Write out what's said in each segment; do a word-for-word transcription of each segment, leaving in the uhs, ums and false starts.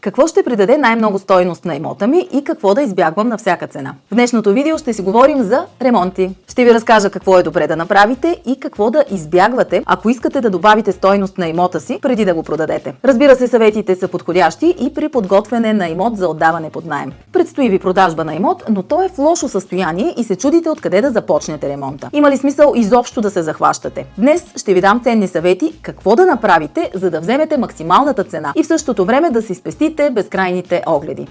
Какво ще придаде най-много стойност на имота ми и какво да избягвам на всяка цена? В днешното видео ще си говорим за ремонти. Ще ви разкажа какво е добре да направите и какво да избягвате, ако искате да добавите стойност на имота си преди да го продадете. Разбира се, съветите са подходящи и при подготвяне на имот за отдаване под наем. Предстои ви продажба на имот, но той е в лошо състояние и се чудите откъде да започнете ремонта. Има ли смисъл изобщо да се захващате? Днес ще ви дам ценни съвети какво да направите, за да вземете максималната цена и в същото време да си спестите безкрайните огледи.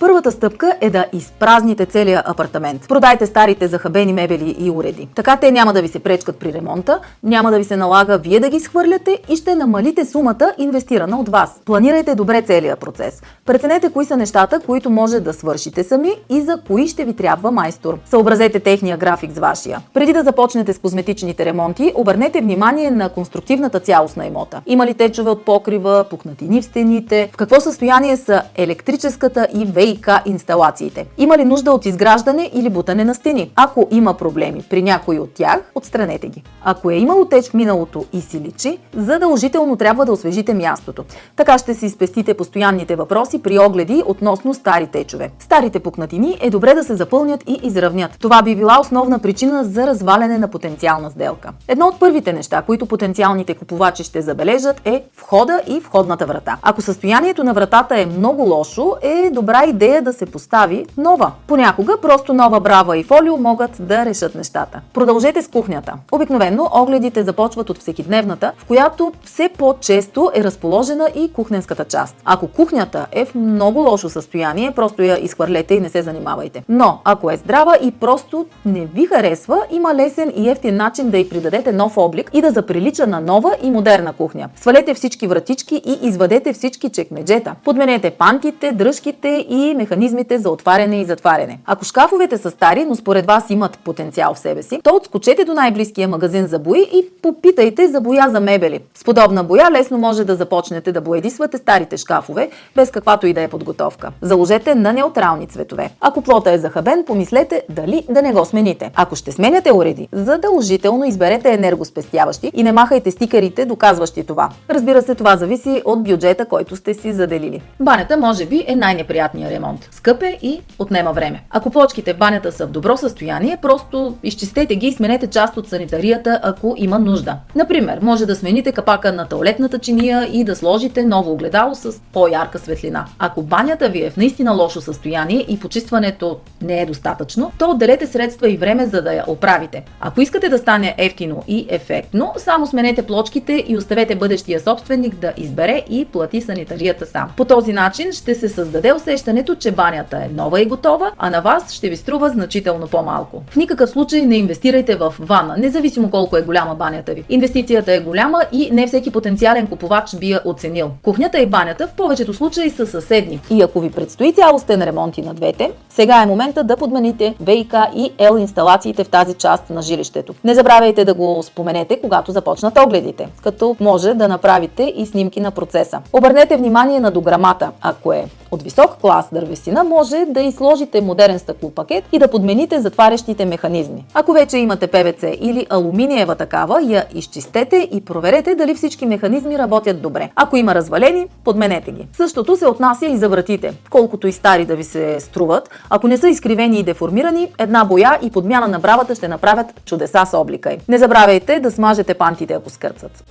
Първата стъпка е да изпразните целия апартамент. Продайте старите захабени мебели и уреди. Така те няма да ви се пречкат при ремонта, няма да ви се налага вие да ги схвърляте и ще намалите сумата, инвестирана от вас. Планирайте добре целия процес. Преценете кои са нещата, които може да свършите сами и за кои ще ви трябва майстор. Съобразете техния график с вашия. Преди да започнете с козметичните ремонти, обърнете внимание на конструктивната цялост на имота. Има ли течове от покрива, пукнатини в стените, в какво състояние са електрическата и ВИК инсталациите. Има ли нужда от изграждане или бутане на стени? Ако има проблеми при някои от тях, отстранете ги. Ако е имало теч в миналото и си личи, задължително трябва да освежите мястото. Така ще си спестите постоянните въпроси при огледи относно стари течове. Старите пукнатини е добре да се запълнят и изравнят. Това би била основна причина за разваляне на потенциална сделка. Едно от първите неща, които потенциалните купувачи ще забележат, е входа и входната врата. Ако състоянието на вратата е много лошо, е добра и идея да се постави нова. Понякога просто нова брава и фолио могат да решат нещата. Продължете с кухнята. Обикновено огледите започват от всекидневната, в която все по-често е разположена и кухненската част. Ако кухнята е в много лошо състояние, просто я изхвърлете и не се занимавайте. Но ако е здрава и просто не ви харесва, има лесен и ефтин начин да й придадете нов облик и да заприлича на нова и модерна кухня. Свалете всички вратички и извадете всички чекмеджета. Подменете пантите, дръжките и механизмите за отваряне и затваряне. Ако шкафовете са стари, но според вас имат потенциал в себе си, то отскочете до най-близкия магазин за бои и попитайте за боя за мебели. С подобна боя лесно може да започнете да боядисвате старите шкафове, без каквато и да е подготовка. Заложете на неутрални цветове. Ако плота е захабен, помислете дали да не го смените. Ако ще сменяте уреди, задължително изберете енергоспестяващи и не махайте стикерите, доказващи това. Разбира се, това зависи от бюджета, който сте си заделили. Банята може би е най-неприятният ремонт. Скъп е и отнема време. Ако плочките в банята са в добро състояние, просто изчистете ги и сменете част от санитарията, ако има нужда. Например, може да смените капака на тоалетната чиния и да сложите ново огледало с по-ярка светлина. Ако банята ви е в наистина лошо състояние и почистването не е достатъчно, то отделете средства и време, за да я оправите. Ако искате да стане евтино и ефектно, само сменете плочките и оставете бъдещия собственик да избере и плати санитарията сам. По този начин ще се създаде усещането, че банята е нова и готова, а на вас ще ви струва значително по-малко. В никакъв случай не инвестирайте в вана, независимо колко е голяма банята ви. Инвестицията е голяма и не всеки потенциален купувач би я оценил. Кухнята и банята в повечето случаи са съседни. И ако ви предстои цялостен ремонт и на двете, сега е момента да подмените ВИК и Ел инсталациите в тази част на жилището. Не забравяйте да го споменете, когато започнат огледите, като може да направите и снимки на процеса. Обърнете внимание на дограмата, ако е от висок клас дървесина, може да изложите модерен стъклопакет и да подмените затварящите механизми. Ако вече имате пе ве це или алуминиева такава, я изчистете и проверете дали всички механизми работят добре. Ако има развалени, подменете ги. Същото се отнася и за вратите. Колкото и стари да ви се струват, ако не са изкривени и деформирани, една боя и подмяна на бравата ще направят чудеса с облика й. Не забравяйте да смажете пантите, ако скърцат.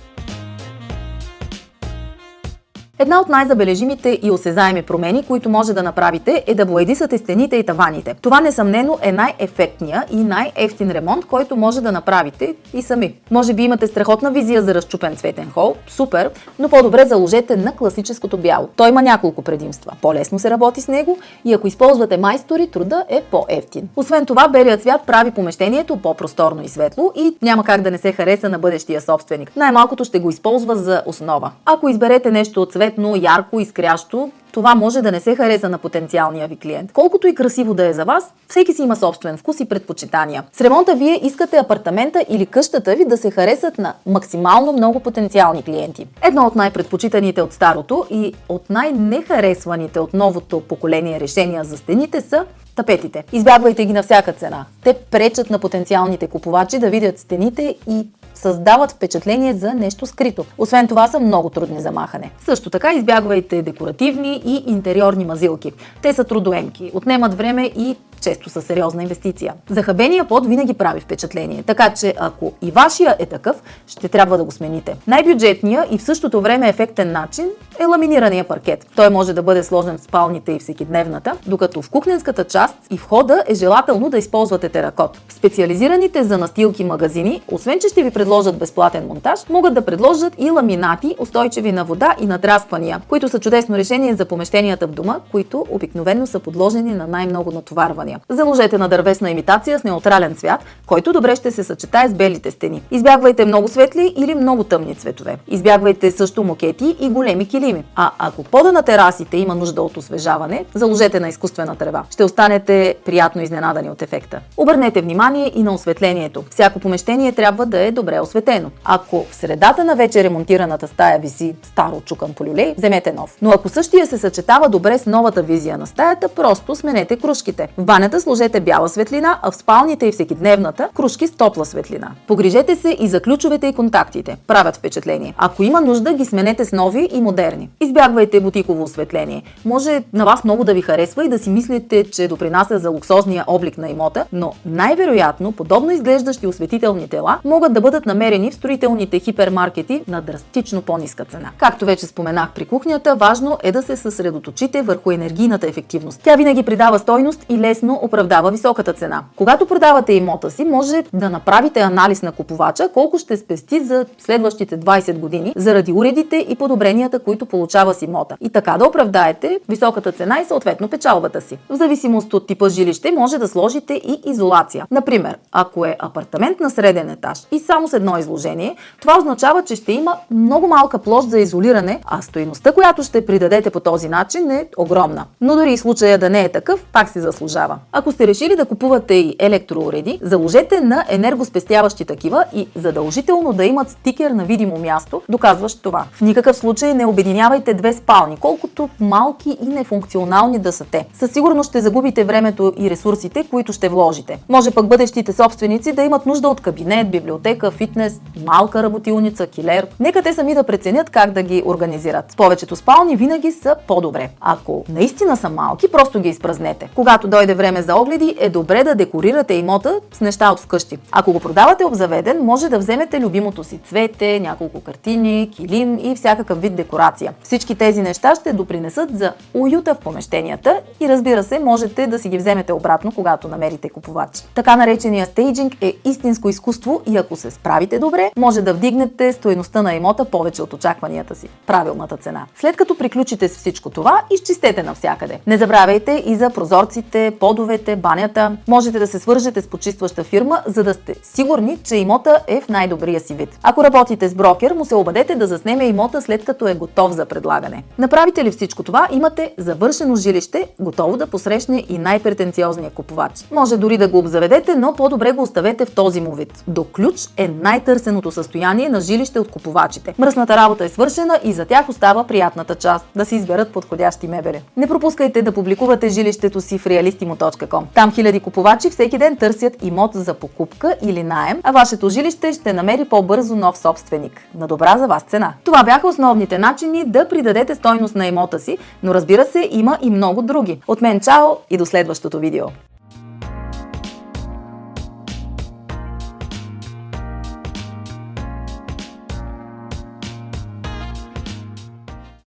Една от най-забележимите и осезаеми промени, които може да направите, е да боядисате стените и таваните. Това несъмнено е най-ефектният и най-ефтин ремонт, който може да направите и сами. Може би имате страхотна визия за разчупен цветен хол, супер, но по-добре заложете на класическото бяло. Той има няколко предимства. По-лесно се работи с него и ако използвате майстори, труда е по-ефтин. Освен това, белият цвят прави помещението по-просторно и светло и няма как да не се хареса на бъдещия собственик. Най-малкото ще го използва за основа. Ако изберете нещо от цвет конкретно, ярко, изкрящо, това може да не се хареса на потенциалния ви клиент. Колкото и красиво да е за вас, всеки си има собствен вкус и предпочитания. С ремонта вие искате апартамента или къщата ви да се харесат на максимално много потенциални клиенти. Едно от най-предпочитаните от старото и от най-нехаресваните от новото поколение решения за стените са тапетите. Избягвайте ги на всяка цена. Те пречат на потенциалните купувачи да видят стените и създават впечатление за нещо скрито. Освен това са много трудни за махане. Също така избягвайте декоративни и интериорни мазилки. Те са трудоемки, отнемат време и често са сериозна инвестиция. Захабения под винаги прави впечатление, така че ако и вашия е такъв, ще трябва да го смените. Най-бюджетният и в същото време ефектен начин е ламинирания паркет. Той може да бъде сложен в спалните и всекидневната, докато в кухненската част и входа е желателно да използвате теракот. Специализираните за настилки магазини, освен че ще ви предложат безплатен монтаж, могат да предложат и ламинати, устойчиви на вода и надрасквания, които са чудесно решение за помещенията в дома, които обикновено са подложени на най-много натоварвания. Заложете на дървесна имитация с неутрален цвят, който добре ще се съчетае с белите стени. Избягвайте много светли или много тъмни цветове. Избягвайте също мокети и големи килими. А ако пода на терасите има нужда от освежаване, заложете на изкуствена трева. Ще останете приятно изненадани от ефекта. Обърнете внимание и на осветлението. Всяко помещение трябва да е добре осветено. Ако в средата на вече ремонтираната стая виси старо чукан полюлей, вземете нов. Но ако същия се съчетава добре с новата визия на стаята, просто сменете крушките. В банята сложете бяла светлина, а в спалните и всекидневната крушки с топла светлина. Погрижете се и за ключовете и контактите. Правят впечатление. Ако има нужда, ги сменете с нови и модерни. Избягвайте бутиково осветление. Може на вас много да ви харесва и да си мислите, че допринася за луксозния облик на имота, но най-вероятно подобно изглеждащи осветителни тела могат да бъдат намерени в строителните хипермаркети на драстично по-ниска цена. Както вече споменах, при кухнята важно е да се съсредоточите върху енергийната ефективност. Тя винаги придава стойност и лесно оправдава високата цена. Когато продавате имота си, може да направите анализ на купувача, колко ще спести за следващите двайсет години заради уредите и подобренията, които получава с имота. И така да оправдаете високата цена и съответно печалбата си. В зависимост от типа жилище може да сложите и изолация. Например, ако е апартамент на среден етаж и само с едно изложение, това означава, че ще има много малка площ за изолиране, а стойността, която ще придадете по този начин, е огромна. Но дори и случая да не е такъв, пак си заслужава. Ако сте решили да купувате и електроуреди, заложете на енергоспестяващи такива и задължително да имат стикер на видимо място, доказващ това. В никакъв случай не обединявайте две спални, колкото малки и нефункционални да са те. Със сигурност ще загубите времето и ресурсите, които ще вложите. Може пък бъдещите собственици да имат нужда от кабинет, библиотека, фитнес, малка работилница, килер. Нека те сами да преценят как да ги организират. Повечето спални винаги са по-добре. Ако наистина са малки, просто ги изпразнете. Когато дойде време за огледи, е добре да декорирате имота с неща от вкъщи. Ако го продавате обзаведен, може да вземете любимото си цвете, няколко картини, килим и всякакъв вид декорация. Всички тези неща ще допринесат за уюта в помещенията и, разбира се, можете да си ги вземете обратно, когато намерите купувач. Така наречения стейджинг е истинско изкуство и ако се справите добре, може да вдигнете стойността на имота повече от очакванията си. Правилната цена. След като приключите с всичко това, изчистете навсякъде. Не забравяйте и за прозорците, подовете, банята. Можете да се свържете с почистваща фирма, за да сте сигурни, че имота е в най-добрия си вид. Ако работите с брокер, му се обадете да заснеме имота след като е готов за предлагане. Направите ли всичко това, имате завършено жилище, готово да посрещне и най-претенциозния купувач. Може дори да го обзаведете, но по-добре го оставете в този му вид. До ключ е най-търсеното състояние на жилище от купувачите. Мръсната работа е свършена и за тях остава приятната част – да си изберат подходящи мебели. Не пропускайте да публикувате жилището си в реалистимо точка ком. Там хиляди купувачи всеки ден търсят имот за покупка или наем, а вашето жилище ще намери по-бързо нов собственик на добра за вас цена. Това бяха основните начини да придадете стойност на имота си, но разбира се, има и много други. От мен чао и до следващото видео!